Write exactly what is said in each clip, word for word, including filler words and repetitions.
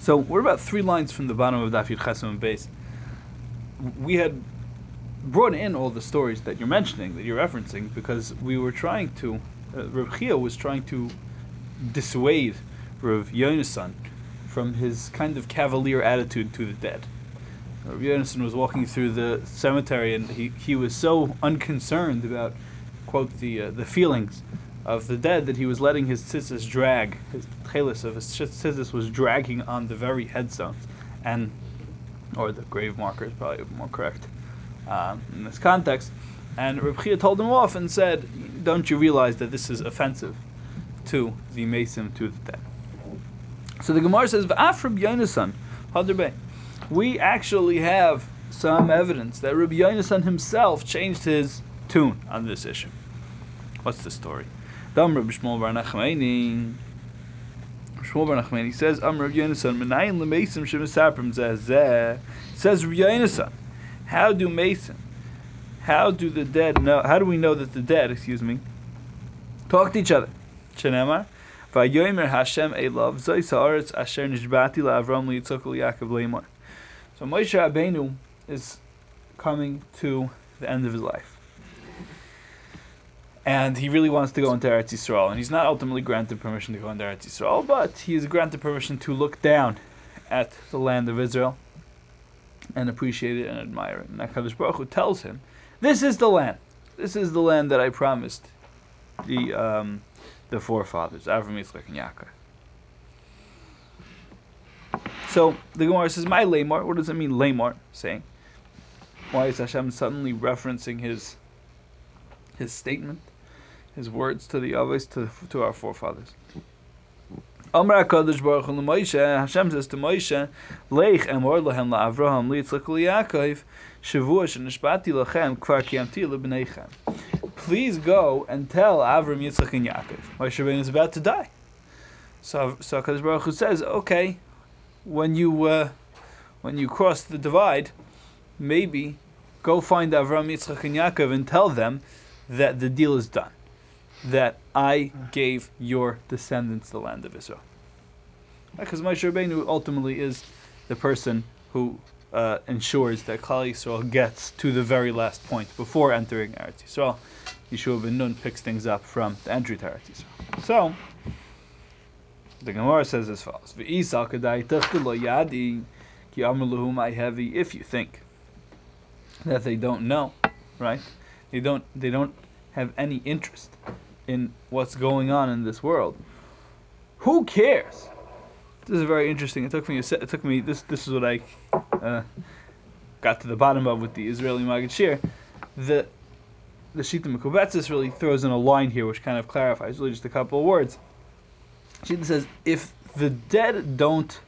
So we're about three lines from the bottom of Daf Yud Chesim Beis. We had brought in all the stories that you're mentioning, that you're referencing, because we were trying to, uh, Reb Chia was trying to dissuade Rav Yonasan from his kind of cavalier attitude to the dead. Reb Yonasan was walking through the cemetery, and he, he was so unconcerned about, quote, the uh, the feelings of the dead that he was letting his tzitzis drag, his tchelis of his tzitzis was dragging on the very headstones, and, or the grave marker is probably more correct um, in this context. And Reb Chia told him off and said, don't you realize that this is offensive to the Mesim, to the dead? So the Gemara says, V'af Reb Yonasan, Hadarbe. We actually have some evidence that Reb Yonasan himself changed his tune on this issue. What's the story? Dam Reb Shmuel bar Nachmani. Shmuel bar Nachmani says, "Am Reb Yonasan menayin lemeisim shemisaprim zazeh." Says Reb Yonasan, "How do Mason? How do the dead know? How do we know that the dead, excuse me, talk to each other?" Shenamar, "Vayomer Hashem elav zayis haaretz asher nishbati laAvram liYitzchak liYaakov leimor." So Moshe Rabbeinu is coming to the end of his life, and he really wants to go into Eretz Yisrael, and he's not ultimately granted permission to go into Eretz Yisrael, but he is granted permission to look down at the land of Israel and appreciate it and admire it. And HaKadosh Baruch Hu tells him, "This is the land. This is the land that I promised the um, the forefathers, Avram, Yitzchak, and Yaakov." So the Gemara says, "My Lamar." What does it mean, Lamar? Saying, why is Hashem suddenly referencing his his statement, his words to the Avos, to to our forefathers? Amar Hakadosh Baruch Hu Moshe. Hashem says to Moshe, "Leich emor lahem laAvraham liYitzchak liYaakov, shavua shenishbati lachem kvar kiyamti lebneichem." Please go and tell Avram, Yitzchak, and Yaakov. Moshe Rabbeinu is about to die, so so Hakadosh Baruch Hu says, "Okay. When you uh, when you cross the divide, maybe go find Avram, Yitzchak, and Yaakov and tell them that the deal is done, that I gave your descendants the land of Israel." Because right, Moshe Rabbeinu ultimately is the person who uh, ensures that Klal Yisrael gets to the very last point before entering Eretz Yisrael. Yeshua ben Nun picks things up from the entry to Eretz Yisrael. So the Gemara says as follows: if you think that they don't know, right? They don't they don't have any interest in what's going on in this world. Who cares? This is very interesting. It took me a se- it took me this this is what I uh, got to the bottom of with the Israeli Maggid Shir. The the Shita Mekubetzis really throws in a line here which kind of clarifies, really just a couple of words. Shita says, if the dead don't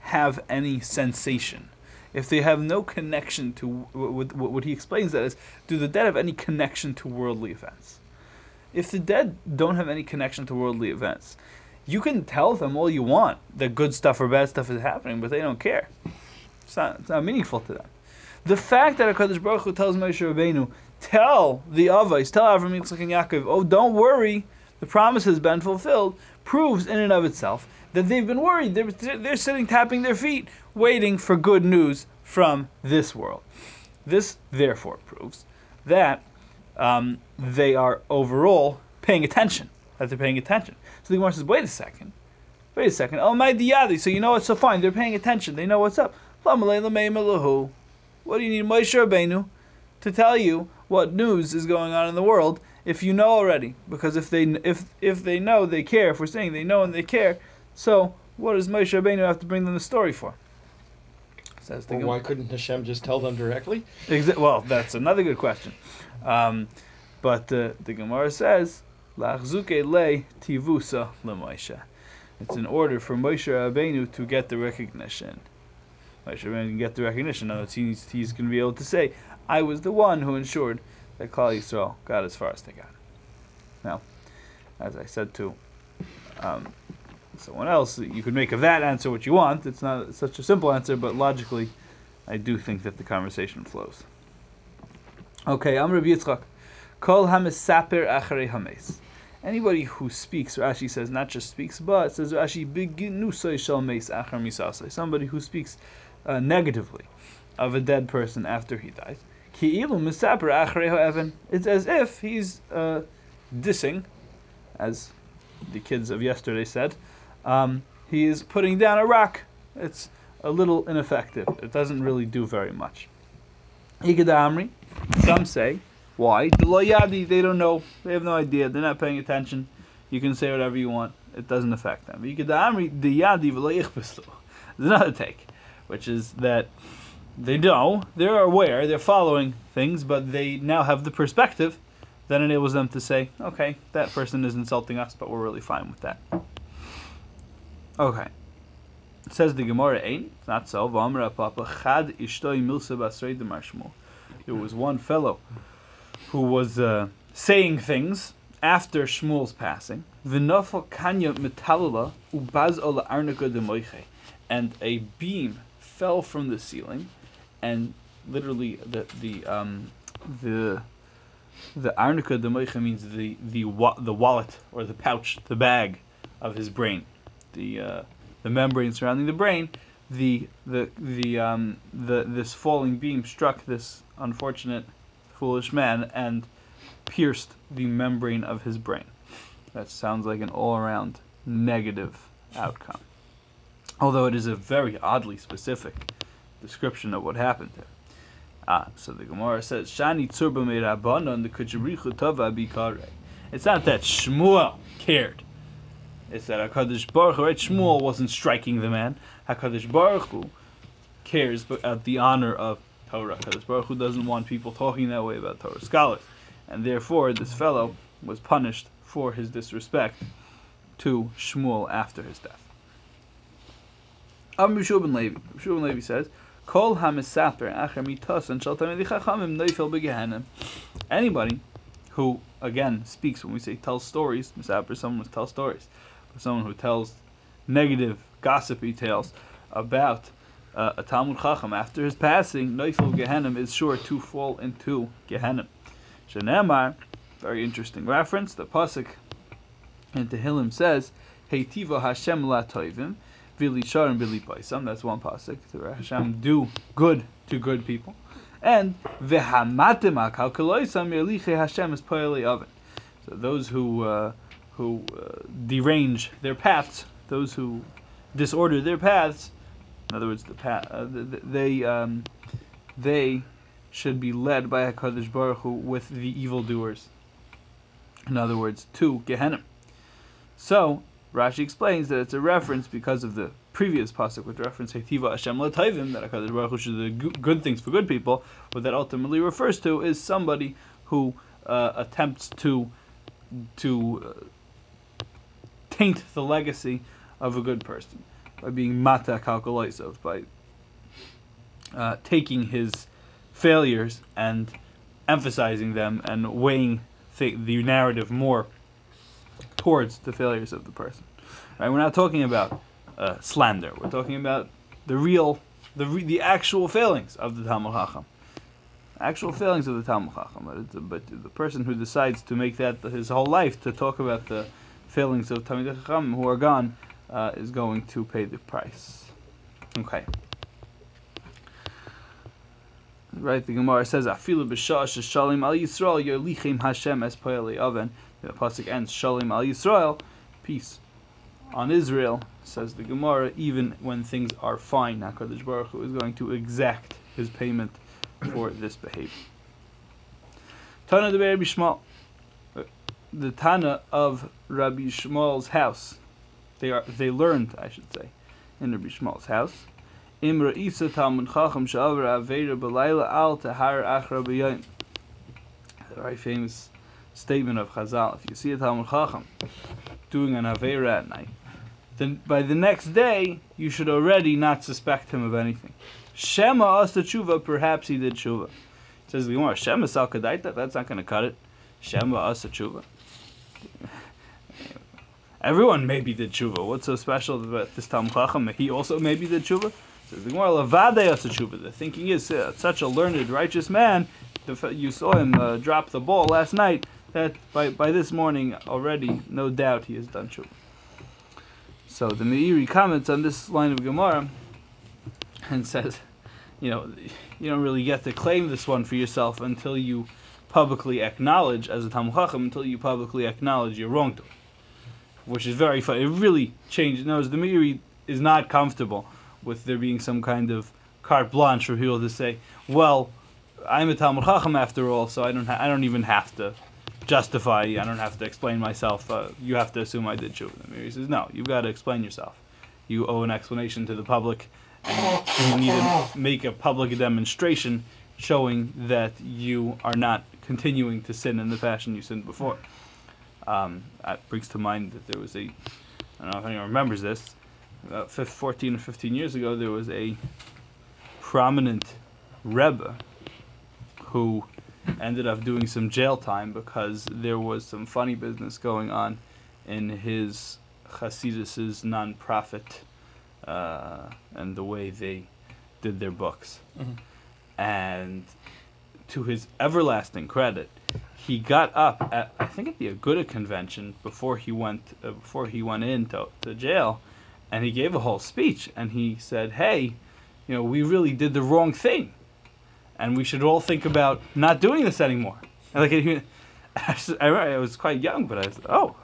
have any sensation, if they have no connection to, what, what, what he explains that is, do the dead have any connection to worldly events? If the dead don't have any connection to worldly events, you can tell them all you want that good stuff or bad stuff is happening, but they don't care. It's not, it's not meaningful to them. The fact that HaKadosh Baruch Hu tells Moshe Rabbeinu, tell the Avos, tell Avram, Yitzchak, and Yaakov, oh, don't worry, the promise has been fulfilled, proves in and of itself that they've been worried. They're, they're sitting tapping their feet, waiting for good news from this world. This, therefore, proves that um, they are overall paying attention, that they're paying attention. So the Gemara says, wait a second, wait a second, El Maidiyadi, so you know what's so fine, they're paying attention, they know what's up. What do you need Moshe Rabbeinu to tell you what news is going on in the world if you know already? Because if they if if they know, they care. If we're saying they know and they care, so what does Moshe Rabbeinu have to bring them the story for? Says the well, why couldn't Hashem just tell them directly? Exa- well, that's another good question. Um, but uh, the Gemara says, "Lachzuke le tivusa leMoshe." It's in order for Moshe Rabbeinu to get the recognition. Moshe Rabbeinu can get the recognition. Now he's he's going to be able to say, "I was the one who ensured that Klal Yisrael got as far as they got." Now, as I said to um, someone else, you could make of that answer what you want. It's not such a simple answer, but logically, I do think that the conversation flows. Okay, I'm Reb Yitzchak. Kol hamisaper acharei hames. Anybody who speaks, Rashi says, not just speaks, but says Rashi, beginusay shel meis achar misasay, somebody who speaks uh, negatively of a dead person after he dies. Ki'ilu misaper achreho evan. It's as if he's uh, dissing, as the kids of yesterday said. Um, he is putting down a rock. It's a little ineffective. It doesn't really do very much. Hikadamri, some say, why? Deloyadi, they don't know. They have no idea. They're not paying attention. You can say whatever you want. It doesn't affect them. Hikadamri, deyadi v'loyichbislu. There's another take, which is that they know, they're aware, they're following things, but they now have the perspective that enables them to say, okay, that person is insulting us, but we're really fine with that. Okay. It says the Gemara ain't, it's not so. There was one fellow who was uh, saying things after Shmuel's passing. And a beam fell from the ceiling, and literally the the um, the the arnika demoicha means the the wa- the wallet or the pouch, the bag of his brain, the. Uh, The membrane surrounding the brain, the the the um the this falling beam struck this unfortunate foolish man and pierced the membrane of his brain. That sounds like an all-around negative outcome, although it is a very oddly specific description of what happened there. Ah, so the Gemara says, "Shani tzurba meirabanon the kucherichu tava bikare." It's not that Shmuel cared. It's that HaKadosh Baruch Hu, right? Shmuel wasn't striking the man. HaKadosh Baruch Hu cares about the honor of Torah. HaKadosh Baruch Hu doesn't want people talking that way about Torah scholars. And therefore, this fellow was punished for his disrespect to Shmuel after his death. Amr Yeshua ben Levi. Yeshua ben Levi says, Kol ha-mesaper achar mitason shel Talmidei Chachamim nofel b'Gehennim. Anybody who, again, speaks, when we say tells stories, mesaper, someone who tells stories, someone who tells negative, gossipy tales about uh, a Talmud Chacham after his passing, Neifel Gehennim is sure to fall into Gehennim. Shenemar, very interesting reference, the Pasuk in Tehillim says, Heitiva Hashem la toivim, vili sharim vili paisam, that's one Pasuk, to Hashem do good to good people, and Vehamatemak hakeloisam yerliche Hashem is poeli oven. So those who... Uh, who uh, derange their paths, those who disorder their paths, in other words, the path, uh, the, they um, they should be led by HaKadosh Baruch Hu with the evildoers. In other words, to Gehennim. So, Rashi explains that it's a reference because of the previous pasuk, which reference Heitiva Hashem L'Tayvim, that HaKadosh Baruch Hu should do good things for good people. What that ultimately refers to is somebody who uh, attempts to to uh, taint the legacy of a good person by being mata kalkulaisov, by uh, taking his failures and emphasizing them and weighing th- the narrative more towards the failures of the person. Right? We're not talking about uh, slander. We're talking about the real, the re- the actual failings of the Talmud Chacham. Actual failings of the Talmud Chacham. But the person who decides to make that his whole life, to talk about the failings of Talmidei Chacham who are gone, uh, is going to pay the price. Okay. Right, the Gemara says, Afilu b'sha'as shalim al Yisrael yorlichim Hashem es poeli oven. The pasuk ends, Shalim al Yisrael, peace on Israel, says the Gemara, even when things are fine, HaKadosh Baruch Hu is going to exact his payment for this behavior. Tana de Rabbi Shmuel, the Tana of Rabbi Shmuel's house, they are they learned, I should say, in Rabbi Shmuel's house. Imra Isa Talmud Chacham Sha'avra Aveda B'Layla Al Tahar Achra B'Yayim. A very famous statement of Chazal. If you see a Talmud Chacham doing an Aveda at night, then by the next day you should already not suspect him of anything. Shema Asa Tshuva, perhaps he did Tshuva. It says the Gemara, Shema Sal Kadaita, that's not going to cut it. Shema Asa Tshuva. Everyone maybe did Tshuva. What's so special about this Talmid Chacham? He also maybe did Tshuva? It says the Gemara, Levadei Asa Tshuva. The thinking is, uh, such a learned, righteous man, you saw him uh, drop the ball last night, that by, by this morning already, no doubt, he has done tshuva. So the Meiri comments on this line of Gemara and says, you know, you don't really get to claim this one for yourself until you publicly acknowledge, as a Talmid Chacham, until you publicly acknowledge your wrongdoing. Which is very funny. It really changed. Notice the Meiri is not comfortable with there being some kind of carte blanche for people to say, well, I'm a Talmid Chacham after all, so I don't ha- I don't even have to justify, I don't have to explain myself, uh, you have to assume I did tshuva. The Meiri says, no, you've got to explain yourself. You owe an explanation to the public, and you need to make a public demonstration showing that you are not continuing to sin in the fashion you sinned before. Um, that brings to mind that there was a, I don't know if anyone remembers this, about fourteen or fifteen years ago, there was a prominent Rebbe who ended up doing some jail time because there was some funny business going on in his Hasidus' non-profit uh, and the way they did their books. Mm-hmm. And to his everlasting credit, he got up at, I think at the Aguda convention before he went uh, before he went in to, to jail, and he gave a whole speech, and he said, hey, you know, we really did the wrong thing, and we should all think about not doing this anymore. And like he, I, remember I was quite young, but I said, oh,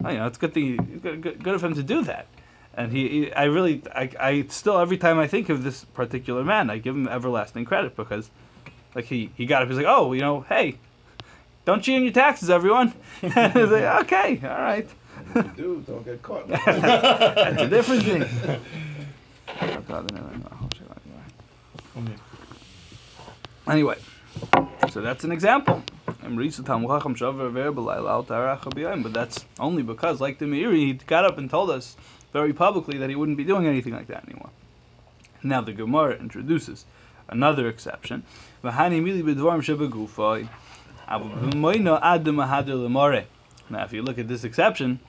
well, you know, it's good thing, good, good, good of him to do that. And he, he I really, I, I still every time I think of this particular man, I give him everlasting credit because, like he, he got up, he's like, oh, you know, hey, don't cheat on your taxes, everyone. And he's like, okay, all right. If you do, don't get caught. That's a different thing. Okay. Anyway, so that's an example. But that's only because, like the Meiri, he got up and told us very publicly that he wouldn't be doing anything like that anymore. Now the Gemara introduces another exception. Now if you look at this exception,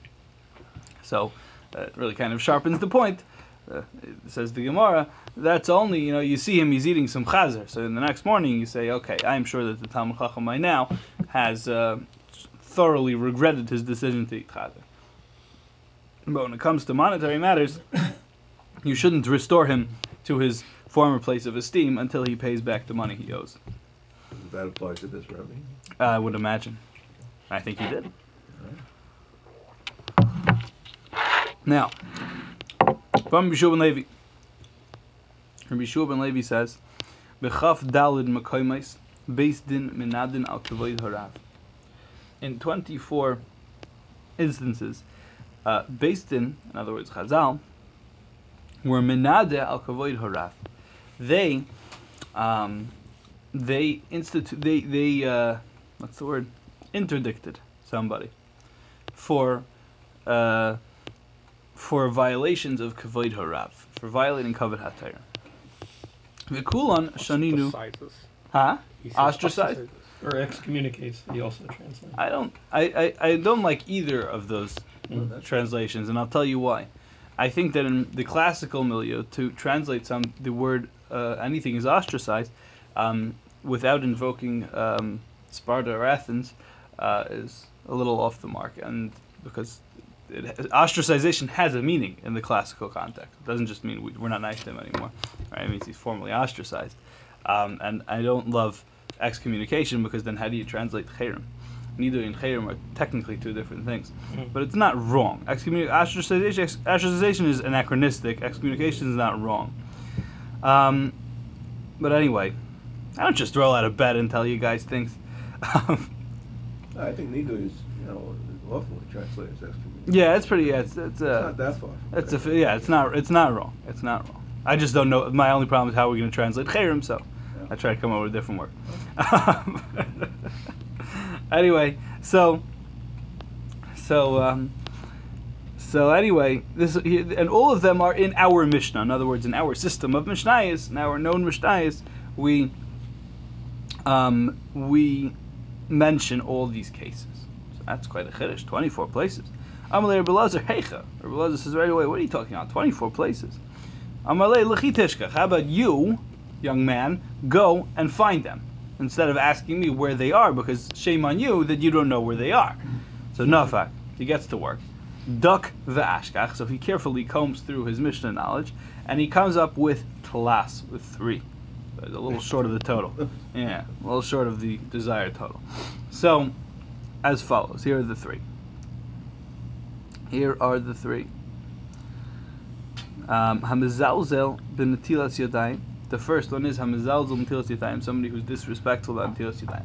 so uh, it really kind of sharpens the point. Uh, it says the Gemara, that's only, you know, you see him, he's eating some chazer. So in the next morning you say, okay, I'm sure that the Talmid Chacham by now has uh, thoroughly regretted his decision to eat chazer. But when it comes to monetary matters, you shouldn't restore him to his former place of esteem until he pays back the money he owes. Does that apply to this Rebbe? Uh, I would imagine. I think he did. Right. Now, from Rabbi Shua ben Levi. Rabbi Shua ben Levi says, "Bechaf dalid mekaymais based din minadin al kavod harav." In twenty-four instances, uh, based in, in other words, Chazal, were minade al kavod harav. They, um, they institute. They they uh, what's the word? Interdicted somebody for. Uh, for violations of Kavod Harav, for violating Kavod HaTorah. V'kulon shaninu... Ostracizes. Huh? Ostracizes. Or excommunicates, he also translates. I don't, I, I, I don't like either of those mm-hmm. translations, and I'll tell you why. I think that in the classical milieu, to translate some the word uh, anything is ostracized, um, without invoking um, Sparta or Athens, uh, is a little off the mark, and because... It has, ostracization has a meaning in the classical context. It doesn't just mean we, we're not nice to him anymore. Right? It means he's formally ostracized. Um, and I don't love excommunication because then how do you translate Chayrim? Nidui and Chayrim are technically two different things. Mm-hmm. But it's not wrong. Excommun- ostracization, ex- ostracization is anachronistic. Excommunication is not wrong. Um, but anyway, I don't just roll out of bed and tell you guys things. I think Nidui is, you know, lawfully translated as excommunication. Yeah, it's pretty. Yeah, it's it's, uh, it's not that far. It's a yeah. It's not. It's not wrong. It's not wrong. I just don't know. My only problem is how we're going to translate Chayrim. So yeah. I try to come up with a different word. Um, anyway, so so um, so anyway, this and all of them are in our Mishnah. In other words, in our system of Mishnayos, in our known Mishnayos, we um, we mention all these cases. That's quite a chiddush. Twenty-four places. Amalei Reb Eliezer heicha. Reb Eliezer says right away, "What are you talking about? Twenty-four places." Amalei lechi tishkach. How about you, young man, go and find them? instead of asking me where they are, because shame on you that you don't know where they are. So nafak, he gets to work. Duck ve'ashkach, so he carefully combs through his Mishnah knowledge, and he comes up with tlas, with three. So a little short of the total. Yeah, a little short of the desired total. So, as follows, here are the three. Here are the three. Um, Hamizalzel bin Natilas Yodayn. The first one is Hamizalzel Natilas Yodayn, somebody who's disrespectful about Natilas Yodayn.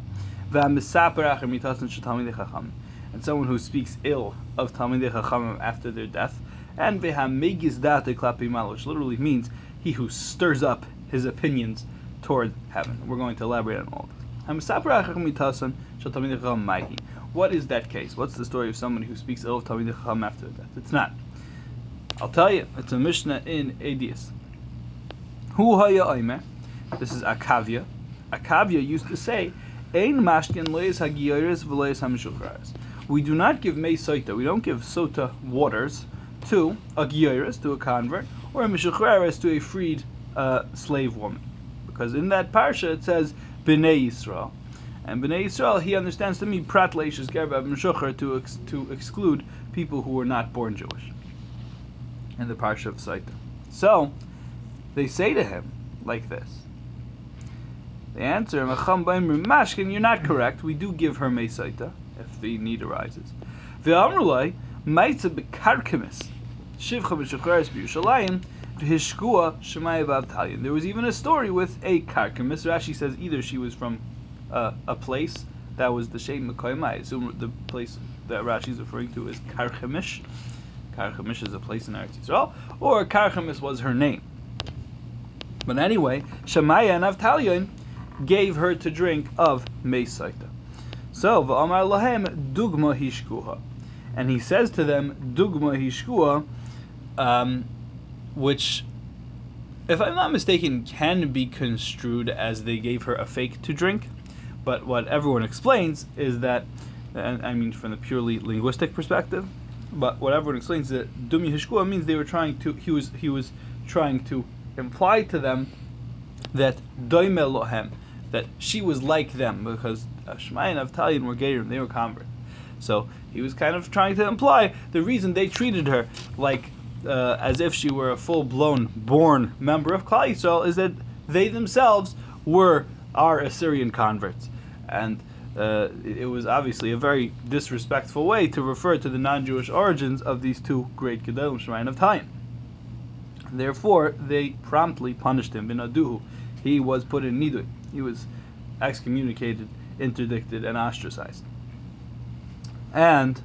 V'hamisaperach mitasan shel Talmidei Chacham, and someone who speaks ill of Talmidei Chacham after their death. And v'hamigizdat klapimalo, which literally means he who stirs up his opinions toward heaven. We're going to elaborate on all this. Hamisaperach mitasan shel Talmidei Chacham ma'hi. What is that case? What's the story of someone who speaks ill of Talmidei Chacham after their death? It's not. I'll tell you, it's a Mishnah in Adias. Hu haya oimer. This is Akavia. Akavia used to say, "Ein mashkin loyes hagiyoris v'loyes hamishukras." We do not give mei soita. We don't give sota waters to a giyoris, to a convert, or a mishukras, to a freed uh, slave woman, because in that parsha it says Bnei Yisrael, and Bnei Yisrael he understands to mean prat leishus gerba mishucher, to ex- to exclude people who were not born Jewish. In the parsha of Saita. So, they say to him like this. They answer him, "Mashkin, you're not correct. We do give her mei Saita if the need arises." V'amrulai meitzah b'Karchemish shivcha b'shucharis b'Yushalayim v'hishkua Shemaya b'Avtalion. There was even a story with a Karchemish. Rashi says either she was from uh, a place that was the Shein Mekoyma. I assume the place that Rashi is referring to is Karchemish. Karchemish is a place in Eretz Yisrael, or Karchemish was her name. But anyway, Shemaya and Avtalion gave her to drink of Meis Saita. So, V'amar lahem dugma hishkuha. And he says to them, dugma hishkuha, um, which, if I'm not mistaken, can be construed as they gave her a fake to drink. But what everyone explains is that, and I mean from the purely linguistic perspective, but what everyone explains is that Dumi Hishkua means they were trying to, he was he was trying to imply to them that Doime Lohem, that she was like them, because Shemai and Avtalion were Gerim, they were converts. So he was kind of trying to imply the reason they treated her like uh, as if she were a full-blown born member of Klal Yisrael is that they themselves were our Assyrian converts. And Uh, it was obviously a very disrespectful way to refer to the non-Jewish origins of these two great Gedolim, Shemaya and Avtalion. Therefore, they promptly punished him. Binaduhu, he was put in Nidui. He was excommunicated, interdicted, and ostracized. And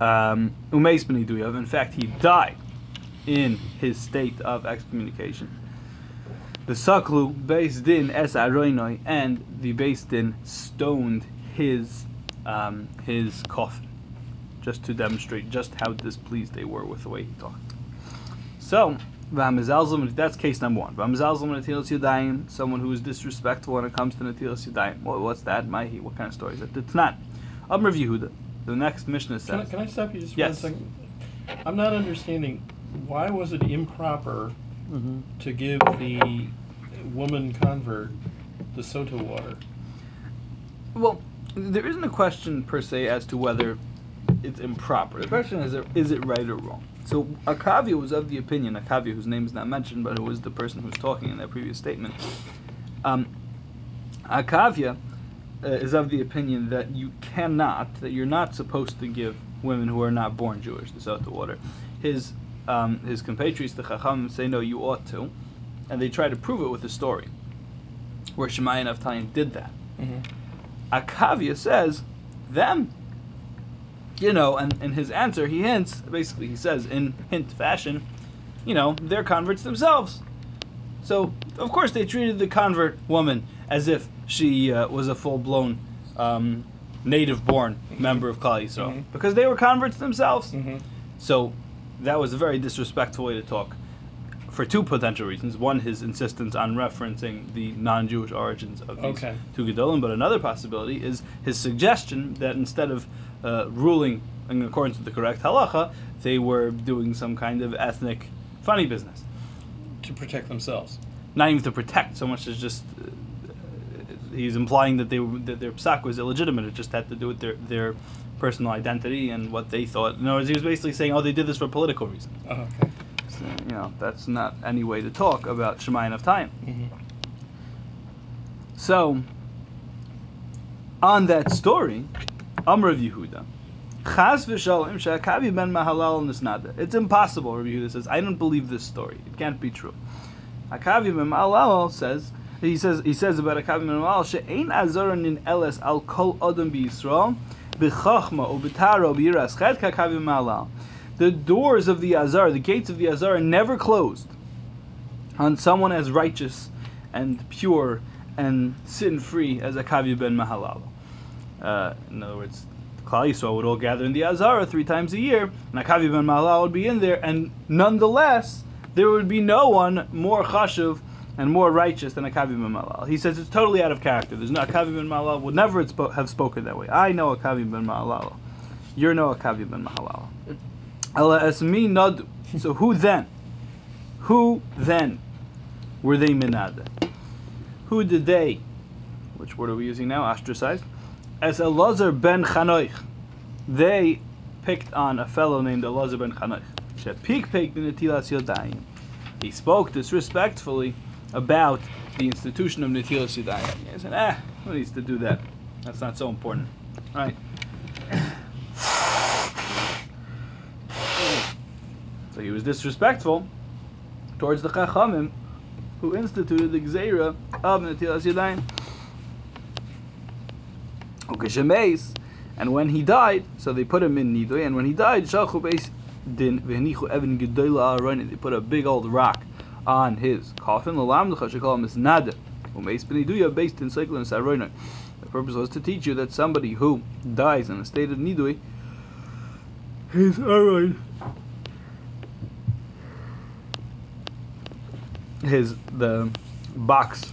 um, Umeis b'Niduyav, in fact, he died in his state of excommunication. The Saklu, Beis Din Es Aroinoi, and the Beis Din stoned his um, his coffin, just to demonstrate just how displeased they were with the way he talked. So, that's case number one. Someone who is disrespectful when it comes to Natilas Yodayn. What, what's that? Mahi, what kind of story is that? It's not. Amr Yehuda, the next Mishnah says. Can I, can I stop you just for yes. one second? I'm not understanding. Why was it improper Mm-hmm. to give the woman convert the sota water? Well, there isn't a question per se as to whether it's improper. The question is, is it right or wrong? So Akavia was of the opinion, Akavia, whose name is not mentioned, but who was the person who was talking in that previous statement. Um, Akavia uh, is of the opinion that you cannot, that you're not supposed to give women who are not born Jewish the sota water. His Um, his compatriots, the Chacham, say, no, you ought to. And they try to prove it with a story, where Shemaya and Avtalion did that. Mm-hmm. Akavia says, them. You know, and in his answer, he hints, basically he says, in hint fashion, you know, they're converts themselves. So, of course, they treated the convert woman as if she uh, was a full-blown um, native-born mm-hmm. member of Klal Yisrael, mm-hmm. because they were converts themselves. Mm-hmm. So, that was a very disrespectful way to talk for two potential reasons. One, his insistence on referencing the non-Jewish origins of these okay. two Gedolim, but another possibility is his suggestion that instead of uh, ruling in accordance with the correct halacha, they were doing some kind of ethnic funny business. To protect themselves. Not even to protect, so much as just uh, he's implying that they that their psak was illegitimate. It just had to do with their their personal identity and what they thought. In other words, he was basically saying, oh, they did this for political reasons. Oh, okay. So, you know, that's not any way to talk about Shemaya of time. Mm-hmm. So, on that story, Amr of Yehuda, it's impossible, Rabbi Yehuda says. I don't believe this story. It can't be true. Akavia ben Mahalal says, he says he says about Akavia ben Mahalal, she'ein azaron in eles al kol adam b'Yisrael b'chachma u'b'taro b'iras chet k'Akavia ben Mahalal. The doors of the Azar, the gates of the Azar, are never closed on someone as righteous and pure and sin-free as Akavia ben Mahalal. Uh, in other words, Klal Yisrael would all gather in the Azara three times a year, and Akavia ben Mahalal would be in there, and nonetheless, there would be no one more chashuv and more righteous than Akavia ben Mahalal. He says it's totally out of character. There's no Akavia ben Mahalal would never have spoken that way. I know Akavia ben Mahalal. You're no Akavia ben Mahalal. Ela esmi nadu. So who then? Who then were they minada? Who did they, which word are we using now, ostracized? As Elazar ben Chanoich. They picked on a fellow named Elazar ben Chanoich. Shepik picked in the Natilah Yodayn. He spoke disrespectfully about the institution of Natilah Yodayn. He said, ah, who needs to do that? That's not so important. All right. So he was disrespectful towards the Chachamim who instituted the Gzeira of Natilas Yodayn. Ukeshemeis, and when he died, so they put him in Nidui, and when he died, Shalchu Beis Din V'henichu Evan Gedoyla Aroni, they put a big old rock on his coffin. L'lamdecha shekol misnada umeis b'niduya Beis Din Seiklin Saroni. The purpose was to teach you that somebody who dies in a state of Nidui, his Aron, his the box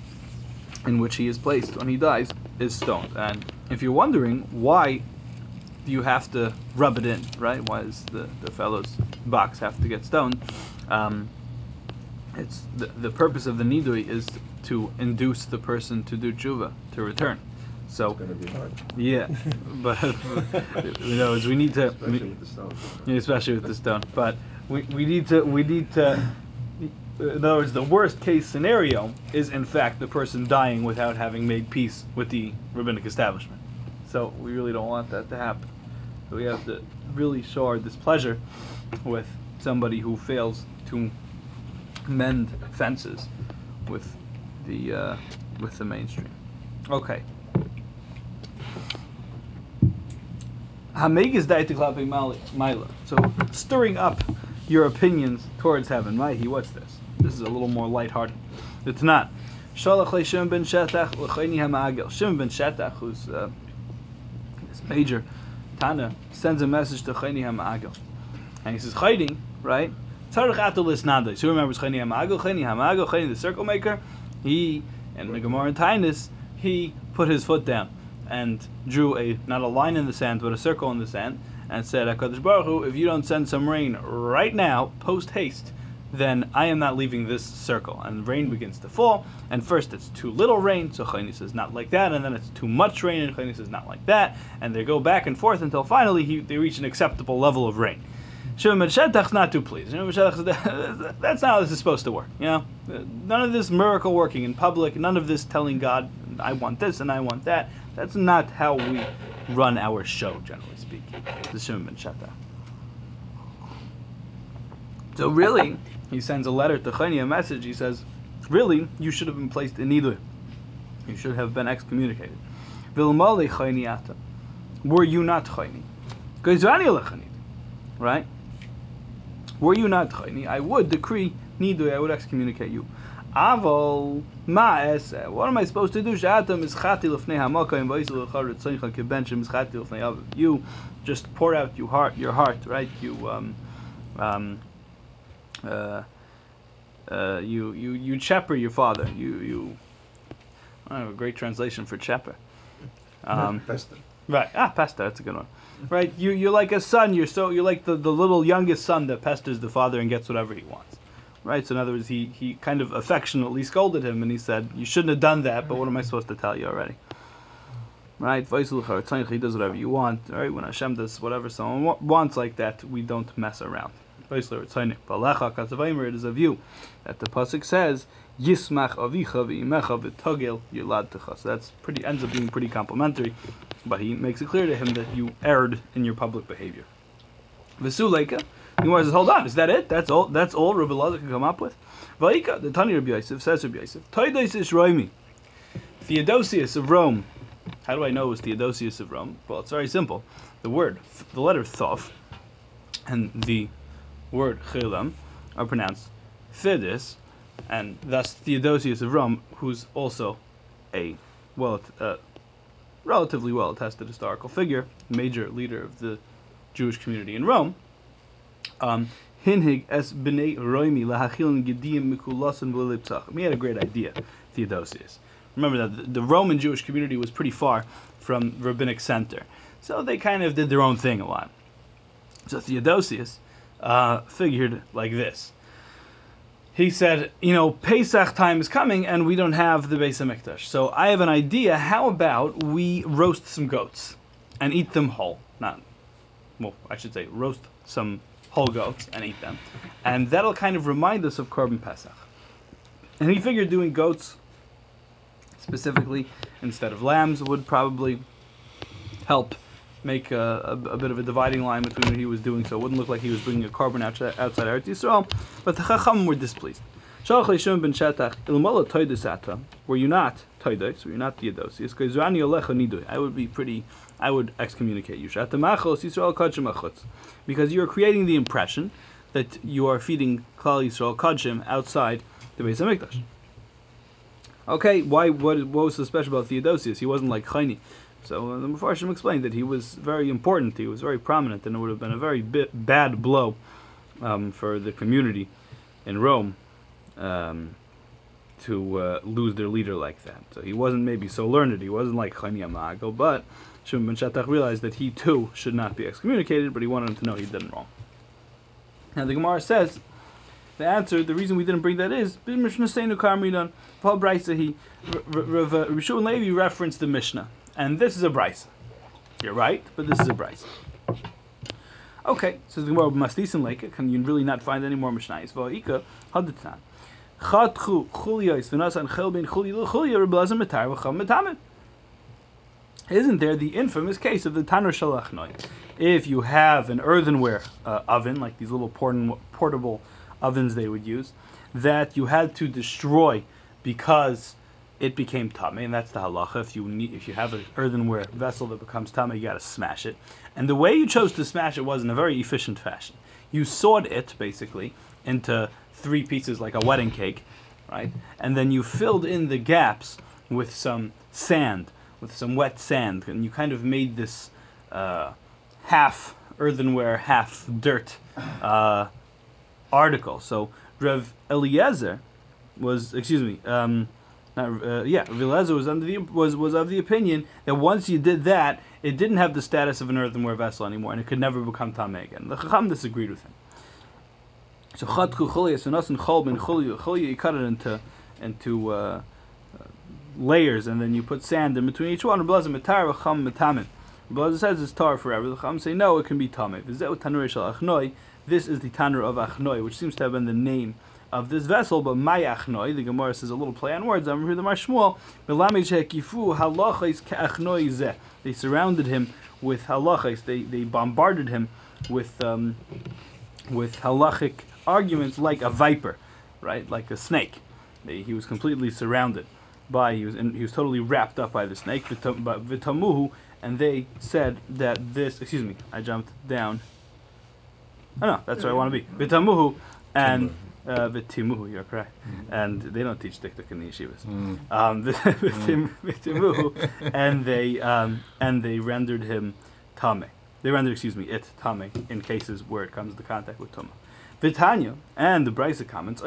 in which he is placed when he dies is stoned. And if you're wondering why do you have to rub it in, right? Why does the, the fellow's box have to get stoned? Um, it's the, the purpose of the nidui is to induce the person to do tshuva, to return. So, it's gonna be hard. Yeah, but you know, we need to, especially we, with the stone, yeah, especially with the stone. But we, we need to we need to. In other words, the worst case scenario is, in fact, the person dying without having made peace with the rabbinic establishment. So we really don't want that to happen. So we have to really show our displeasure with somebody who fails to mend fences with the uh, with the mainstream. Okay. Hamegis daitik lapei maila. So stirring up your opinions towards heaven. Maihi, what's this? This is a little more lighthearted. It's not. Shalach le Shimon ben Shetach l'Choni HaMe'agel. Shimon ben Shetach, who's uh, this major Tana, sends a message to Choni HaMe'agel, and he says, "Chaydi, right? Tzarich ato l'snadai." Who remembers Choni HaMe'agel? Choni HaMe'agel, Choni the circle maker. He and the Gemara and Tainus, he put his foot down and drew a not a line in the sand, but a circle in the sand, and said, "HaKadosh Baruch Hu, if you don't send some rain right now, post haste, then I am not leaving this circle." And rain begins to fall, and first it's too little rain, so Chayni says not like that, and then it's too much rain, and Chayni says not like that, and they go back and forth until finally he, they reach an acceptable level of rain. Shimon ben Shetach's not too pleased. Shimon ben Shetach says, that's not how this is supposed to work. You know, none of this miracle working in public, none of this telling God, I want this and I want that. That's not how we run our show, generally speaking. The Shimon ben Shetach. So really, he sends a letter to Choni, a message. He says, really, you should have been placed in Nidui. You should have been excommunicated. Vilmali Choni ata. Were you not Choni? Right? Were you not Choni, I would decree Nidui, I would excommunicate you. Aval ma'ase. What am I supposed to do? You just pour out your heart, your heart, right? You um um Uh, uh, you you you cheper your father. You you. I don't have a great translation for cheper. Um, pasta. Right. Ah, pasta. That's a good one. Right. You you're like a son. You're so you're like the, the little youngest son that pesters the father and gets whatever he wants. right? So in other words, he, he kind of affectionately scolded him, and he said, you shouldn't have done that, but what am I supposed to tell you already? Right? He does whatever you want, right? When Hashem does whatever someone wa- wants like that, we don't mess around. It is of you that the pasuk says, Yismach avicha v'imecha v'togel yiladtecha. So that's pretty, ends up being pretty complimentary, but he makes it clear to him that you erred in your public behavior. V'suleika, he says, hold on, is that it? That's all. That's all Reb Elazar can come up with. V'ayika, the Tani Reb Yosef says, Reb Yosef, Toides Ishroimi, Theodosius of Rome. How do I know it was Theodosius of Rome? Well, it's very simple. The word, the letter thof, and the word chilam are pronounced Fidus, and thus Theodosius of Rome, who's also a well, uh, relatively well-attested historical figure, major leader of the Jewish community in Rome, um, he had a great idea, Theodosius. Remember that the, the Roman Jewish community was pretty far from rabbinic center, so they kind of did their own thing a lot. So Theodosius uh, figured like this. He said, you know, Pesach time is coming and we don't have the Beis HaMikdash. So I have an idea. How about we roast some goats and eat them whole? Not, well, I should say roast some whole goats and eat them. And that'll kind of remind us of Carbon Pesach. And he figured doing goats specifically instead of lambs would probably help make a, a, a bit of a dividing line between what he was doing, so it wouldn't look like he was bringing a carbon outside, outside Eretz Yisrael. But the Chacham were displeased. Were you not Toides, were you not Theodosius, I would be pretty, I would excommunicate you. Because you are creating the impression that you are feeding Klal Yisrael Kodshim outside the Beis HaMikdash. Okay, why? What, what was so special about Theodosius? He wasn't like Choni. So uh, the Mefarshim explained that he was very important, he was very prominent, and it would have been a very bi- bad blow um, for the community in Rome um, to uh, lose their leader like that. So he wasn't maybe so learned, he wasn't like Choni HaMe'agel, but Shimon ben Shatach realized that he too should not be excommunicated, but he wanted him to know he didn't wrong. Now the Gemara says, the answer, the reason we didn't bring that is, Rishu and Levi referenced the Mishnah. And this is a brisa. You're right, but this is a brisa. Okay, so the Gemara Maslisin Leika, can you really not find any more Mishnayos? Va'ika Hadatan. Chatchu Chuliyos V'Nasan Chelbein Chuliy L'Chuliy Reb Elazar Mitar V'Cham Metamin. Isn't there the infamous case of the Tanur shel Achnai? If you have an earthenware uh, oven, like these little port- portable ovens they would use, that you had to destroy because it became tameh, and that's the halacha. If you need, if you have an earthenware vessel that becomes tameh, you got to smash it. And the way you chose to smash it was in a very efficient fashion. You sawed it, basically, into three pieces like a wedding cake, right? And then you filled in the gaps with some sand, with some wet sand, and you kind of made this uh, half earthenware, half dirt uh, article. So Rav Eliezer was, excuse me, um, Not, uh, yeah, Rav Eliezer was under the was was of the opinion that once you did that, it didn't have the status of an earthenware vessel anymore, and it could never become tameh again. The Chacham disagreed with him. So Chatku Chuliyos V'Nasan Chelbein Chuliy L'Chuliy, you cut it into into uh, uh, layers, and then you put sand in between each one. Reb Eliezer Mitar V'Cham Metamin. Reb Eliezer says it's tar forever. The Chacham say no, it can be tameh. V'Zeu Tanur shel Achnai. This is the Tanur of Achnai, which seems to have been the name of this vessel, but Mayachnoi, the Gemara says a little play on words. I remember the Shmuel, Halaches, they surrounded him with halachas. They they bombarded him with um, with halachic arguments like a viper, right? Like a snake. They, he was completely surrounded by he was and he was totally wrapped up by the snake. Vitamuhu, and they said that this. Excuse me, I jumped down. Oh no, that's where I want to be. Vitamuhu and. Uh, V'timuhu, you're correct. Mm-hmm. And they don't teach tiktok in the yeshivas. Mm. Um, V'timuhu, and they um, and they rendered him tameh. They rendered, excuse me, it tameh in cases where it comes to contact with tuma. Vitanya, and the Brisa comments,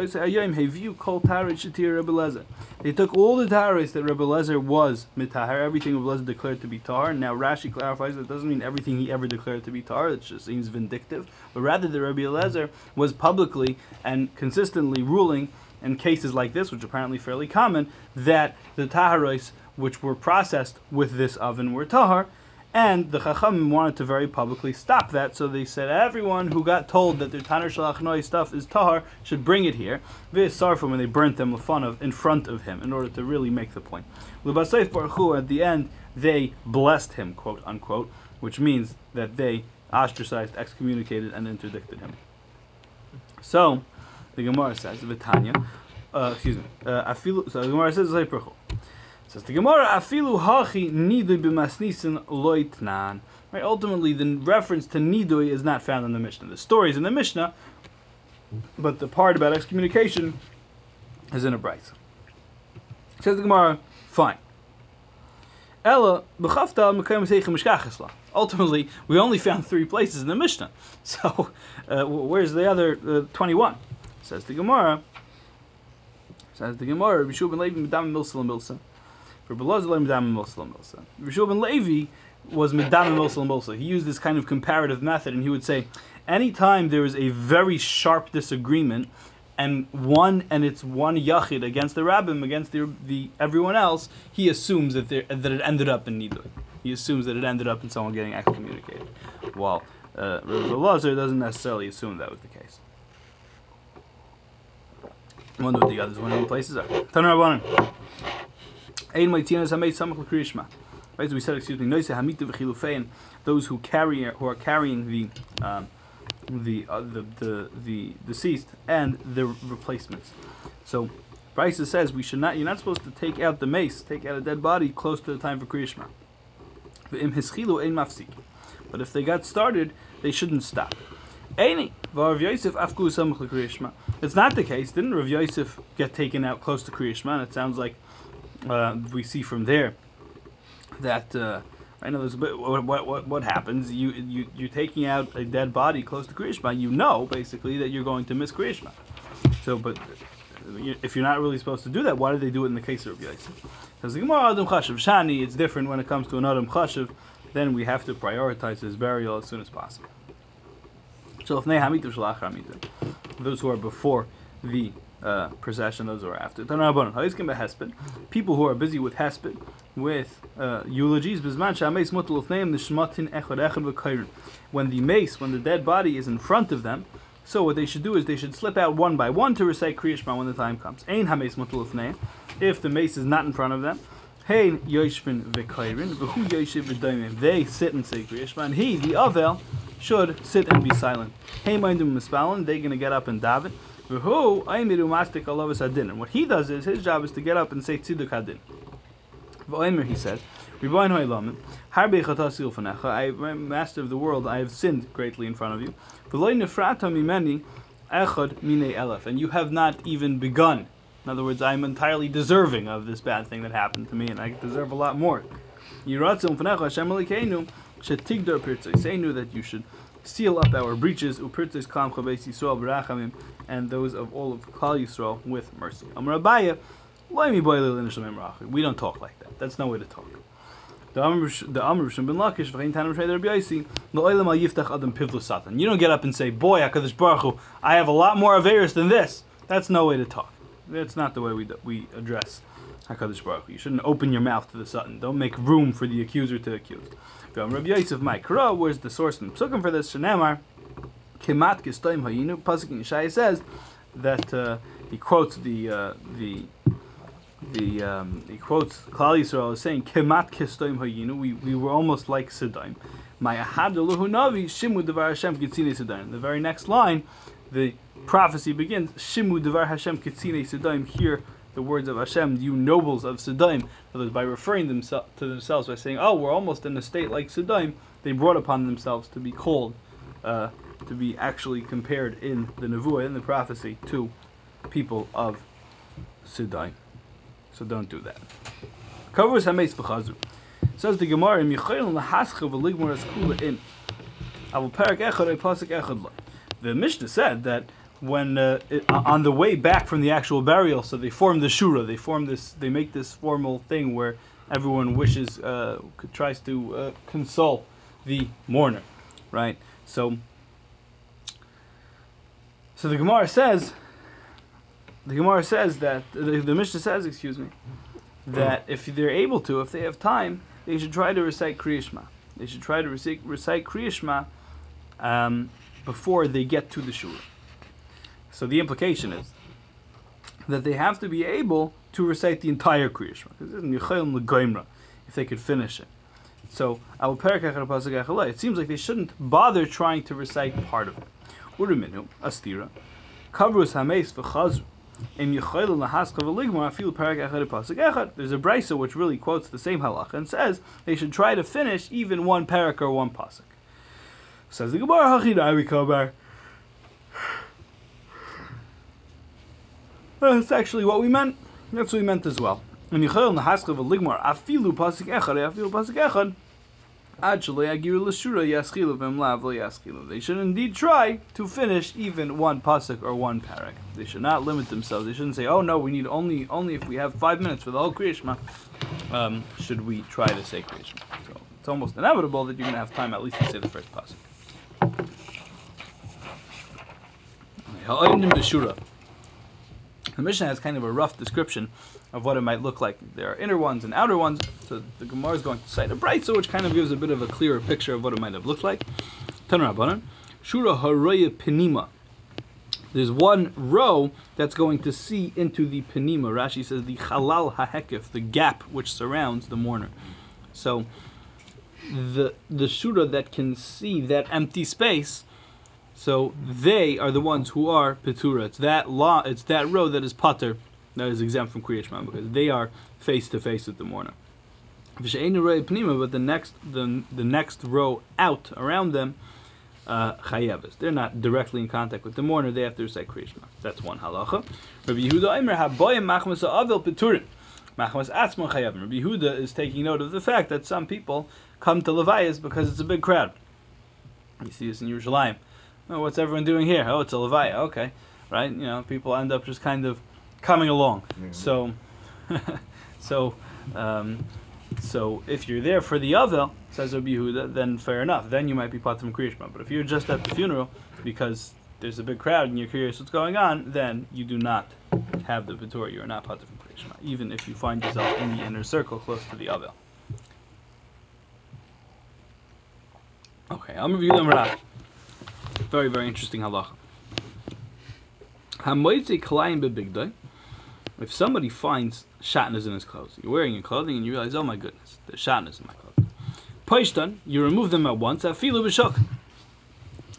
they took all the taharis that Reb Eliezer was mitahar, everything Reb Eliezer declared to be tahar. Now Rashi clarifies that doesn't mean everything he ever declared to be tahar, it just seems vindictive, but rather that Reb Eliezer was publicly and consistently ruling in cases like this, which are apparently fairly common, that the taharis which were processed with this oven were tahar. And the Chachamim wanted to very publicly stop that, so they said everyone who got told that their Tanur shel Achnai stuff is tahar should bring it here. Very sorrowful when they burnt them in front of him in order to really make the point. L'basayf Baruch Hu, at the end, they blessed him, quote unquote, which means that they ostracized, excommunicated, and interdicted him. So, the Gemara says, V'tanya, uh, excuse me, uh, so the Gemara says, L'basayf Baruch Hu. Says the Gemara, "Afilu hachi nidui b'masnisin loitnan." Right. Ultimately, the reference to nidui is not found in the Mishnah. The story is in the Mishnah, but the part about excommunication is in a brayta. Says the Gemara, "Fine." Ella b'chafta mekayim seichem mishkachesla. Ultimately, we only found three places in the Mishnah. So, uh, where's the other twenty-one? Uh, says the Gemara. Says the Gemara, "Bishul ben Levi medam milsel milsel." For Belazalem Medam Milsel Milsel. Rishul ben Levi was Medam Milsel Milsel. He used this kind of comparative method, and he would say, anytime there is a very sharp disagreement, and one and it's one yachid against the rabbim, against the, the everyone else, he assumes that there, that it ended up in Nidui. He assumes that it ended up in someone getting excommunicated. While uh, Belazar doesn't necessarily assume that was the case. I wonder what the others one of the places are. Tanur Rabbanan. Right, so we said, excuse me, those who carry, who are carrying the, um, the, uh, the, the, the deceased and the replacements. So, Bryce says we should not. You're not supposed to take out the mace, take out a dead body close to the time for Kriyat Shema. But if they got started, they shouldn't stop. It's not the case. Didn't Rav Yosef get taken out close to Kriyat Shema? And it sounds like. Uh, we see from there that uh, I know there's a bit, what, what what happens. You you you're taking out a dead body close to Kriyat Shema. You know basically that you're going to miss Kriyat Shema. So, but if you're not really supposed to do that, why did they do it in the case of Rabbi Yosef? Because the Gemara Adam Chashav Shani, it's different when it comes to an Adam Chashav. Then we have to prioritize his burial as soon as possible. So if Nei Hamitav Shalach Hamitav, those who are before the Uh, procession, those who are after. People who are busy with hesped, with uh, eulogies, when the mace, when the dead body is in front of them, so what they should do is they should slip out one by one to recite Kriyat Shema when the time comes. If the mace is not in front of them, they sit and say Kriyat Shema, and he, the Avel, should sit and be silent. They're going to get up and daven. And what he does is, his job is to get up and say Tziduk Hadin. V'oimer, he said, I, Master of the world, I have sinned greatly in front of you. And you have not even begun. In other words, I am entirely deserving of this bad thing that happened to me, and I deserve a lot more. That you should seal up our breaches, and those of all of Klal Yisrael with mercy. Amar Abaya, we don't talk like that. That's no way to talk. The Amr Rishon ben Lakish, V'chein Tanam Shnei Rabbi Yosi, L'olam al yiftach adam pivlu satan. You don't get up and say, boy, HaKadosh Baruch Hu, I have a lot more aveirus than this. That's no way to talk. That's not the way we do, we address HaKadosh Baruch Hu. You shouldn't open your mouth to the satan. Don't make room for the accuser to accuse. Rabbi Yosef Ma'ikra, where's the source in the Psukim for this? Shenamar, Kimat Kistoim Hayinu, Pasuk in Yeshaya says that uh, he quotes the uh, the the um, he quotes Klal Yisrael as saying Kimat Kistoim Hayinu, we we were almost like Sidoim. Ma'ahad Elohu Navi Shimu Devar Hashem Kitzine Sidoim. The very next line, the prophecy begins Shimu Devar Hashem Kitzine Sidoim. Here. The words of Hashem, you nobles of Sidoim, by referring themse- to themselves by saying, oh, we're almost in a state like Sidoim, they brought upon themselves to be called, uh, to be actually compared in the Nevuah, in the prophecy, to people of Sidoim. So don't do that. Kavus HaMeis B'chazru. Says the Gemara, in the Mishnah said that when uh, it, on the way back from the actual burial, so they form the Shura, they form this, they make this formal thing where everyone wishes, uh, tries to uh, console the mourner, right? So, so the Gemara says, the Gemara says that the, the Mishnah says, excuse me, that if they're able to, if they have time, they should try to recite Kriyat Shema. They should try to recite, recite Kriyat Shema um, before they get to the Shura. So the implication is that they have to be able to recite the entire Kriyat Shema, because it's Michayim LeGoimra, if they could finish it. So it seems like they shouldn't bother trying to recite part of it. Uriminu Astira Kavrus Hameis v'Chazru Im Yichayil LaHaskav Ligmar Afilu Parak Echad Pasuk Echad. There's a brisa which really quotes the same halacha and says they should try to finish even one parak or one pasuk. Says the Gemara Hachidai we kabar. That's actually what we meant. That's what we meant as well. And Yichayil LaHaskav Ligmar Afilu Pasuk Echad Afilu Pasuk Echad. They should indeed try to finish even one pasuk or one parak. They should not limit themselves. They shouldn't say, "Oh no, we need only only if we have five minutes for the whole Kriyat Shema, um, should we try to say Kriyat Shema." So it's almost inevitable that you're going to have time at least to say the first pasuk. The Mishnah has kind of a rough description of what it might look like. There are inner ones and outer ones, so the Gemara is going to cite a brisa, which kind of gives a bit of a clearer picture of what it might have looked like. Tanur Rabbanan, Shura Haroya Penima. There's one row that's going to see into the Penima. Rashi says the Chalal HaHekif, the gap which surrounds the mourner. So the the Shura that can see that empty space, so they are the ones who are Petura. It's that law, it's that row that is Pater, that is exempt from Kriyat Shema, because they are face to face with the mourner. Pnima, but the next, the the next row out around them, uh, Chayevas. They're not directly in contact with the mourner. They have to recite Kriyat Shema. That's one halacha. Rabbi Yehuda Eimer haboyim machmas ha'avil peturin, machmas atzmo chayavim. Rabbi Yehuda is taking note of the fact that some people come to Levayas because it's a big crowd. You see this in Yerushalayim. Oh, what's everyone doing here? Oh, it's a Levaya. Okay, right? You know, people end up just kind of coming along. Mm-hmm. So, so, um, so if you're there for the Avel, says Rabbi Yehuda, then fair enough. Then you might be part of Kriyat Shema. But if you're just at the funeral because there's a big crowd and you're curious what's going on, then you do not have the Vitor. You are not part of Kriyat Shema, even if you find yourself in the inner circle close to the Avel. Okay, I'm Rabbi Yehuda. Very, very interesting halacha. If somebody finds shatnas in his clothes, you're wearing your clothing and you realize, oh my goodness, there's shatnas in my clothing. Paishtan, you remove them at once. Even if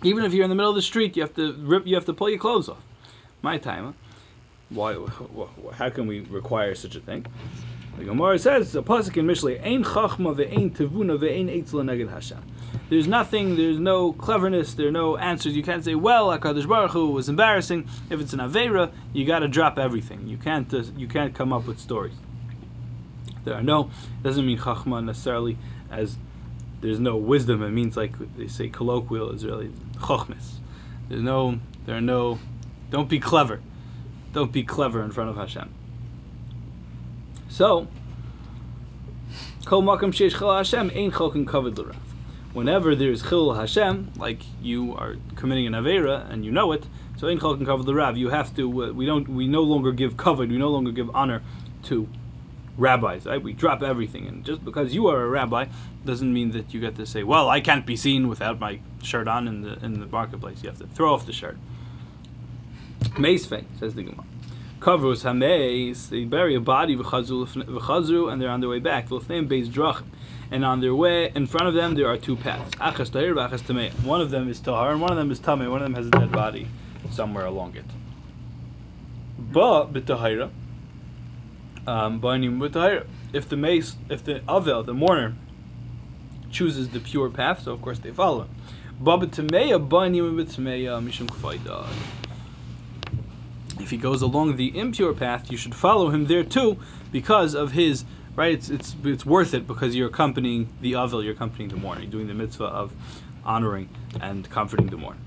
you're in the middle of the street, you have to rip, you have to pull your clothes off. My time, huh? Why? How can we require such a thing? The Gemara says, "The pasuk in Mishlei, ein chachma ve'ein tevuna ve'ein eitzel neged Hashem." There's nothing, there's no cleverness, there are no answers. You can't say, "Well, HaKadosh Baruch Hu was embarrassing." If it's an avera, you got to drop everything. You can't, uh, you can't come up with stories. There are no. Doesn't mean chachma necessarily as there's no wisdom. It means like they say colloquial is really chochmes. There's no, there are no. Don't be clever. Don't be clever in front of Hashem. So, whenever there is chil Hashem, like you are committing an avera and you know it, so ein chalkin kavod l'rav, you have to. Uh, we don't. We no longer give kavod. We no longer give honor to rabbis. Right? We drop everything, and just because you are a rabbi doesn't mean that you get to say, "Well, I can't be seen without my shirt on in the in the marketplace." You have to throw off the shirt. Meis mitzvah, says the Gemara. Kavrus hameis, they bury a body v'chazru, and they're on their way back. V'lefneim beis drachim, and on their way, in front of them there are two paths. Achas tahir v'achas tamei. One of them is tahar, and one of them is tamei. One of them has a dead body somewhere along it. Ba b'tahira, ba'anim b'tahira. If the mace, if the avel, the mourner, chooses the pure path, so of course they follow him. Ba b'tamei, ba'anim b'tamei, mishum k'fayda. If he goes along the impure path, you should follow him there too, because of his right. It's it's it's worth it because you're accompanying the avel, you're accompanying the mourner, you're doing the mitzvah of honoring and comforting the mourner.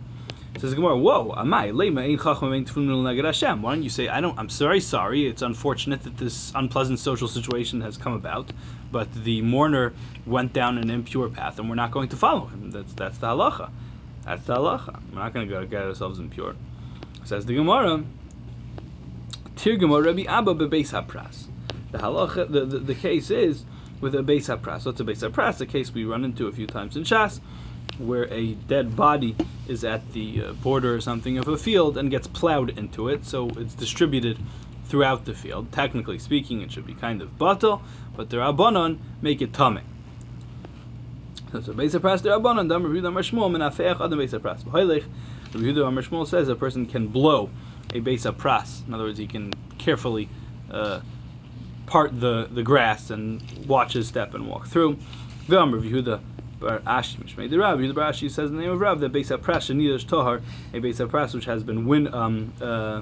Says the Gemara, whoa, amai, lema ein chachma ein tfunul neged Hashem. Why don't you say, I don't, I'm sorry, sorry, it's unfortunate that this unpleasant social situation has come about, but the mourner went down an impure path and we're not going to follow him. That's that's the halacha. That's the halacha. We're not going to go get ourselves impure. Says the Gemara, Tir Gemara Rabbi Abba bebeis hapras. The halacha, the, the, the case is with a beis hapras. What's a beis hapras? The case we run into a few times in Shas, where a dead body is at the border or something of a field and gets plowed into it, so it's distributed throughout the field. Technically speaking, it should be kind of batal, but the Rabbanon make it tameh. So the Beis HaPras, the Rabbanon, Dam Rehuda Amar Shmuel, Menafeach Adam Beis HaPras. B'hoilech, Rehuda Amar Shmuel says a person can blow a Beis HaPras. In other words, he can carefully uh, part the, the grass and watch his step and walk through. Dam Rehuda Bar Ashi Mishmei the Rav. Yehuda Bar Ashi says in the name of Rav that Beis HaPras Shenidash Tohar, a Beis HaPras which has been win, um, uh,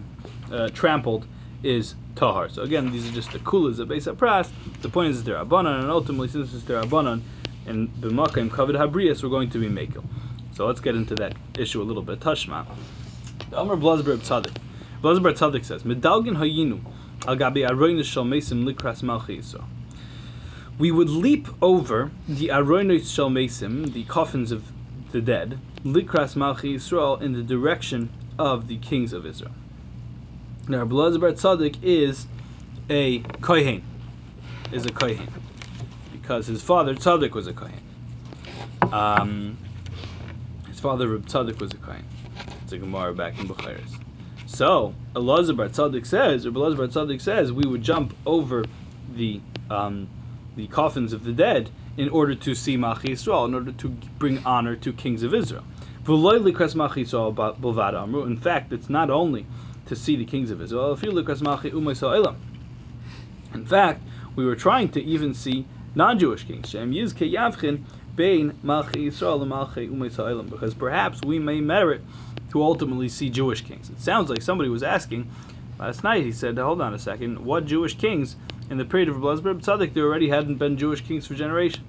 uh, trampled, is Tohar. So again, these are just the kulas of Beis HaPras. The point is they're Rabbanon, and ultimately since it's they're Rabbanon and B'makayim Kavod Habrias, we're going to be Mekel. So let's get into that issue a little bit. Tashma. The Amr Elazar bar Tzadok. Elazar bar Tzadok says, Medalgin hayinu al gabi aroinus shel mesim likras malchi yisrael. We would leap over the aroinus shel mesim, the coffins of the dead, likras malchi Yisrael, in the direction of the kings of Israel. Now, Reb Elazar bar Tzadok is a kohen, is a kohen, because his father Tzadok was a kohen. Um, his father Reb Tzadok was a kohen. It's a Gemara back in Bukhari's. So Elazar bar Tzadok says, Reb Elazar bar Tzadok says, we would jump over the um, the coffins of the dead in order to see Malchi Yisrael, in order to bring honor to kings of Israel. In fact, it's not only to see the kings of Israel. In fact, we were trying to even see non-Jewish kings. Because perhaps we may merit to ultimately see Jewish kings. It sounds like somebody was asking last night. He said, hold on a second, what Jewish kings? In the period of Elazar bar Tzadok, there already hadn't been Jewish kings for generations.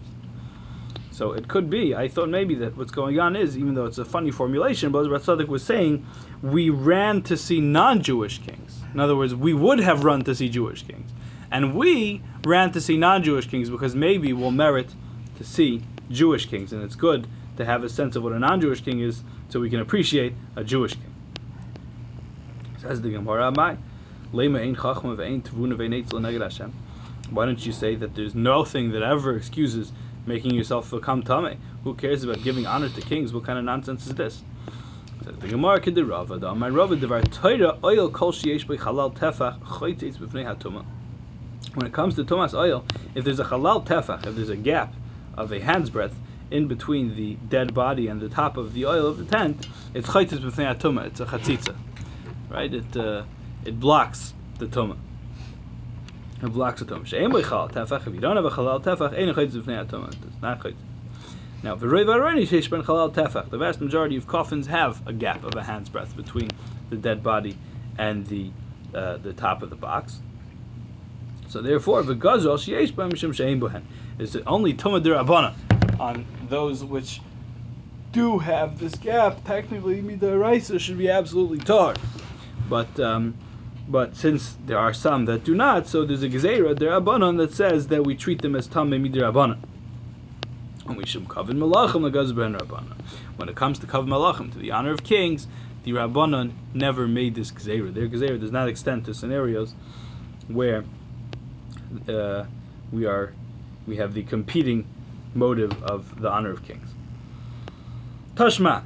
So it could be, I thought maybe that what's going on is, even though it's a funny formulation, Elazar bar Tzadok was saying, we ran to see non-Jewish kings. In other words, we would have run to see Jewish kings. And we ran to see non-Jewish kings because maybe we'll merit to see Jewish kings. And it's good to have a sense of what a non-Jewish king is so we can appreciate a Jewish king. Says the Gemara, Amai. Why don't you say that there's nothing that ever excuses making yourself become tameh? Who cares about giving honor to kings? What kind of nonsense is this? The Gemara kid the Rava. My Rava devar Torah oil kol sheyesh b'chalal tefach choyteis b'fnei hatumah. When it comes to tumas oil, if there's a halal tefach, if there's a gap of a hand's breadth in between the dead body and the top of the oil of the tent, it's choyteis b'fnei hatumah. It's a chatzitza, right? It uh, It blocks the tumah. It blocks the tumah. If you don't have a halal tefach, ain't chayitz b'fnei tumah. It's not chayitz. Now, the vast majority of coffins have a gap of a hand's breadth between the dead body and the uh, the top of the box. So therefore, v'gazol sheyesh b'hem mishum she'ein b'hem is the only tumah d'rabbanan on those which do have this gap. Technically, midaraisa should be absolutely tar, but. Um, But since there are some that do not, so there's a gezeira d'rabbanan that says that we treat them as tamei midrabbanan, and we should kaven malachim l'gazos ben rabbanan. When it comes to kaven malachim, to the honor of kings, the rabbanan never made this gezeira. Their gezeira does not extend to scenarios where uh, we are we have the competing motive of the honor of kings. Tashma.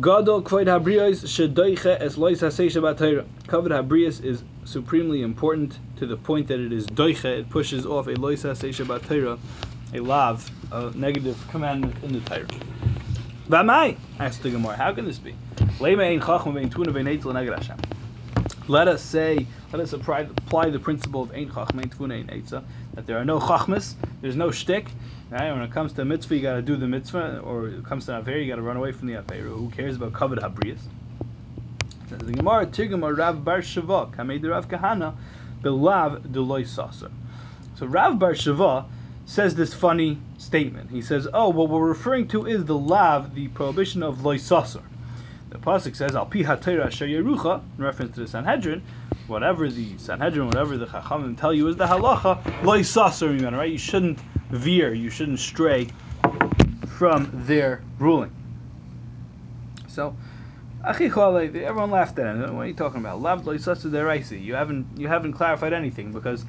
Gadol Kvod Habrios Shedoiche Es Lois Haseisha B'Torah. Kvod Habrios is supremely important to the point that it is doiche. It pushes off a Lois Haseisha B'Torah, a lav, a negative commandment in the Torah. V'amai, asked the Gemara, how can this be? Let us say, let us apply, apply the principle of ein chachma ein tefuna ein eitzah, that there are no chachmas, there's no shtick. Right? When it comes to mitzvah, you got to do the mitzvah, or when it comes to aver, you got to run away from the aver. Who cares about kavod habrius? Says the Gemara, Tirgama Rav Bar Sheva, Kamei Rav Kahana, Belav Deloy Sasa. So Rav Bar Sheva says this funny statement. He says, oh, what we're referring to is the lav, the prohibition of loy sasar. The pasuk says, "Al pi haTorah asher yerucha," in reference to the Sanhedrin. Whatever the Sanhedrin, whatever the Chachamim tell you is the halacha, lo yisasar mimenu, right? You shouldn't veer, you shouldn't stray from their ruling. So, everyone laughed at him. What are you talking about? Lav lo yisasar deraisa. You haven't, you haven't clarified anything, because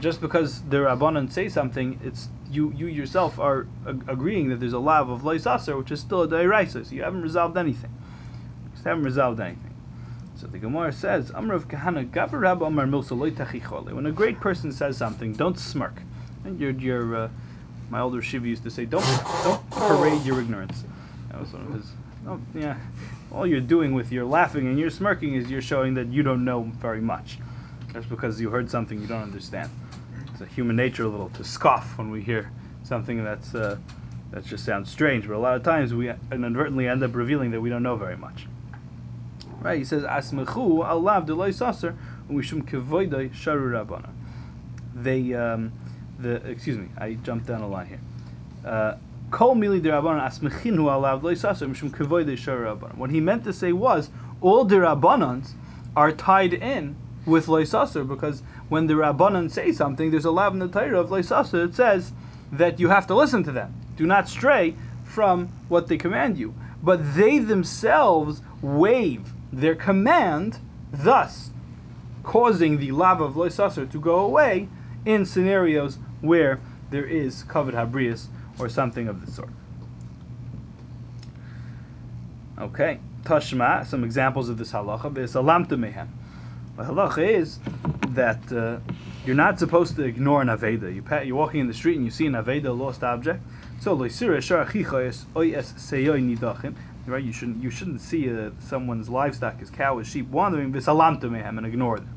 just because the Rabbanan say something, it's you, you yourself are ag- agreeing that there's a lav of lo yisasar, which is still a deraisa. So you haven't resolved anything. Haven't resolved anything. So the Gemara says, when a great person says something, don't smirk. And your, your, uh, my older Shiva used to say, don't, don't parade your ignorance. That was one of his. Oh, yeah, all you're doing with your laughing and your smirking is you're showing that you don't know very much. That's because you heard something you don't understand. It's a human nature a little to scoff when we hear something that's uh, that just sounds strange. But a lot of times we inadvertently end up revealing that we don't know very much. Right, he says, "Asmechu alav de loy saser umishum kevoidai sharu rabana." They, um, the excuse me, I jumped down a line here. Kol mili de rabana asmechinu alav loy saser umishum kevoidai sharu rabana. What he meant to say was, all the rabbanans are tied in with loy saser, because when the rabbanan say something, there's a lav in the Torah of loy saser. It says that you have to listen to them. Do not stray from what they command you. But they themselves waive their command, thus causing the lava of lo yisasar to go away in scenarios where there is kavod habrius or something of the sort. Okay, tashma, some examples of this halacha. V'salamta mehem. The halacha is that uh, you're not supposed to ignore an aveda. You pat, you're walking in the street and you see an aveda, a lost object. So lo yisireh shar achicha es oyes seyoi nidachim. Right, you shouldn't you shouldn't see uh, someone's livestock, his cow, his sheep, wandering v'salamta mehem, and ignore them.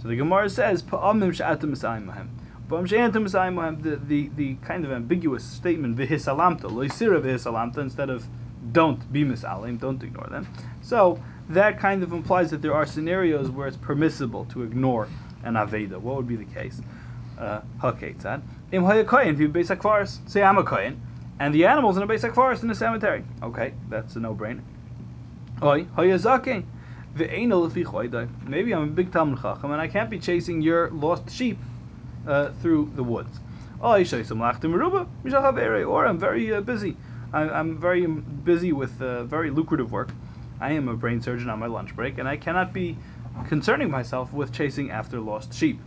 So the Gemara says pa'amim she'atem misayim mehem, pa'amim she'atem misayim mehem. The the the kind of ambiguous statement v'hisalamta lo yisireh v'hisalamta, instead of don't be misalim, don't ignore them. So that kind of implies that there are scenarios where it's permissible to ignore an aveda. What would be the case? Hakeitzad im hayakoyin v'u beis hakvaris. Say I'm a koyin, and the animals in a basic forest in the cemetery. Okay, that's a no-brainer. Maybe I'm a big Talmid Chacham and I can't be chasing your lost sheep uh, through the woods. Or I'm very uh, busy. I, I'm very busy with uh, very lucrative work. I am a brain surgeon on my lunch break, and I cannot be concerning myself with chasing after lost sheep.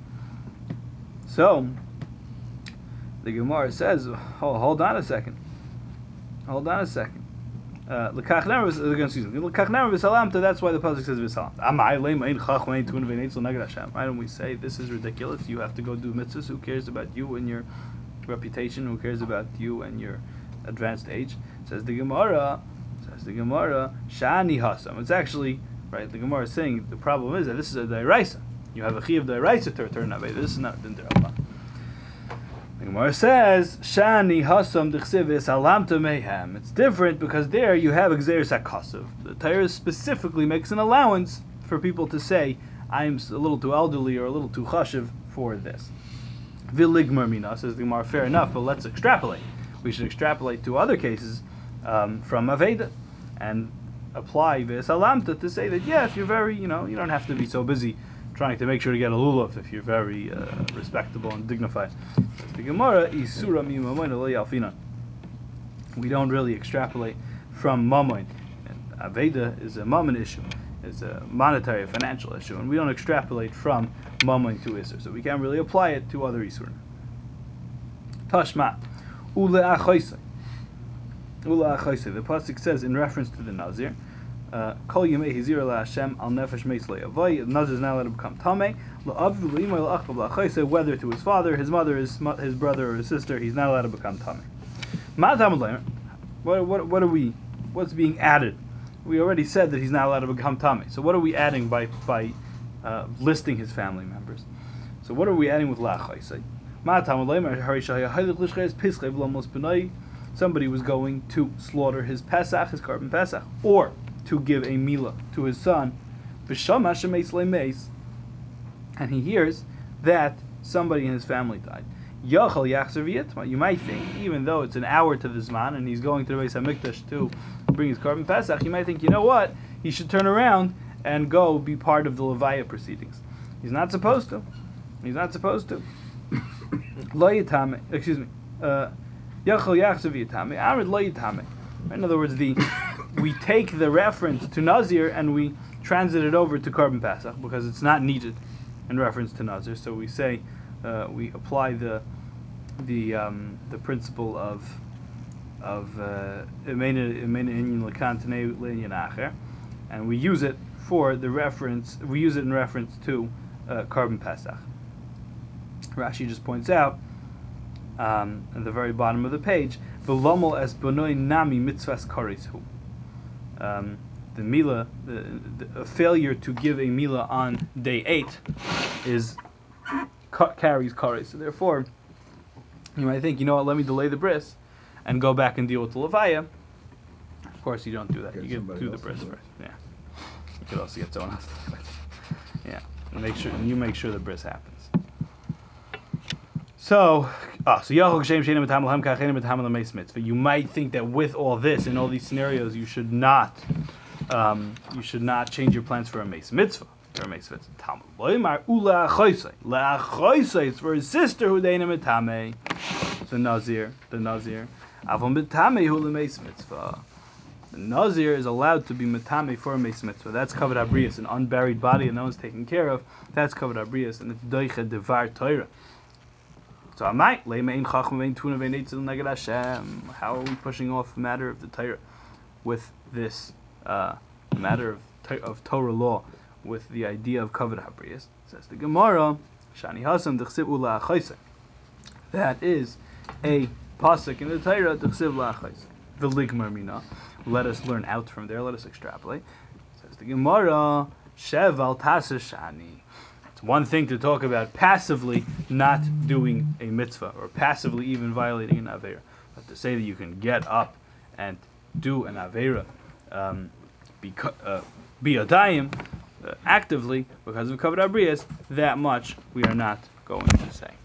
So, the Gemara says, oh, hold on a second. Hold on a second. Uh, excuse me. That's why the pasuk says v'salamta. Why don't we say, this is ridiculous. You have to go do mitzvahs. Who cares about you and your reputation? Who cares about you and your advanced age? Says the Gemara. Says the Gemara. Shani hasam. It's actually, right, the Gemara is saying, the problem is that this is a deraisa. You have a chiyuv deraisa to return aveda. This is not a deraisa. The Gemara says, "Shani hasam d'chsev v'salamta mehem." It's different because there you have exeris hakasav. The Torah specifically makes an allowance for people to say, "I'm a little too elderly or a little too chashiv for this." V'ligmar mina, says the Gemara. Fair enough, but let's extrapolate. We should extrapolate to other cases um, from Aveda and apply v'salamta to say that yeah, if you're very, you know, you don't have to be so busy trying to make sure to get a lulav if you're very uh, respectable and dignified. The Gemara isura mi mamoin lo yalfinan. We don't really extrapolate from mamoin. Aveda is a mamoin issue, it's a monetary, financial issue, and we don't extrapolate from mamoin to isur, so we can't really apply it to other isurim. Tashma ule achoisei, ule achoisei. The pasuk says in reference to the Nazir. Uh, the Nazir is not allowed to become Tameh, whether to his father, his mother, his, his brother, or his sister. He's not allowed to become Tameh. What, what, what are we, what's being added? We already said that he's not allowed to become Tameh. So what are we adding by, by uh, listing his family members? So what are we adding with La'achaisei? Somebody was going to slaughter his Pesach, his Carbon Pesach, or to give a milah to his son, and he hears that somebody in his family died. You might think, even though it's an hour to the Zman and he's going to the Beis HaMikdash to bring his Carbon Pesach, you might think, you know what? he should turn around and go be part of the Levaya proceedings. He's not supposed to. He's not supposed to. Lo yitame, excuse me. Uh, in other words, the we take the reference to Nazir and we transit it over to Carbon Pesach because it's not needed in reference to Nazir. So we say uh, we apply the the um, the principle of of uh, and we use it for the reference. We use it in reference to uh, Carbon Pesach. Rashi just points out. Um, at the very bottom of the page, "V'lomol es bonoi nami mitzvas korishu." Um, the mila, the, the, a failure to give a mila on day eight, is ca- carries koris. So therefore, you might think, you know what? Let me delay the bris and go back and deal with the levaya. Of course, you don't do that. Get you get do the bris first. Yeah, you could also get someone else. Yeah, and make sure and you make sure the bris happens. So, ah, so you might think that with all this and all these scenarios, you should not, um, you should not change your plans for a meis mitzvah. For a meis mitzvah, it's for his sister who daina mitame. The nazir, the nazir, avon mitame hu lemeis mitzvah. The nazir is allowed to be mitame for a meis mitzvah. That's covered abrius, an unburied body, and no one's taken care of. That's covered abrius, and it's doicha devar Torah. So I might lay mein chacham mein tuna vein eitzel neged Hashem. How are we pushing off the matter of the Torah with this uh, matter of, of Torah law with the idea of kavod habriyas? Says the Gemara, shani hasam dechsiv ula achaisek. That is a pasuk in the Torah dechsiv la achaisek. The ligmar mina. Let us learn out from there. Let us extrapolate. Says the Gemara, shev al tasa shani. One thing to talk about passively not doing a mitzvah or passively even violating an Avera. But to say that you can get up and do an Avera, um, be, uh, be a dayim uh, actively because of Kavod Abriyas, that much we are not going to say.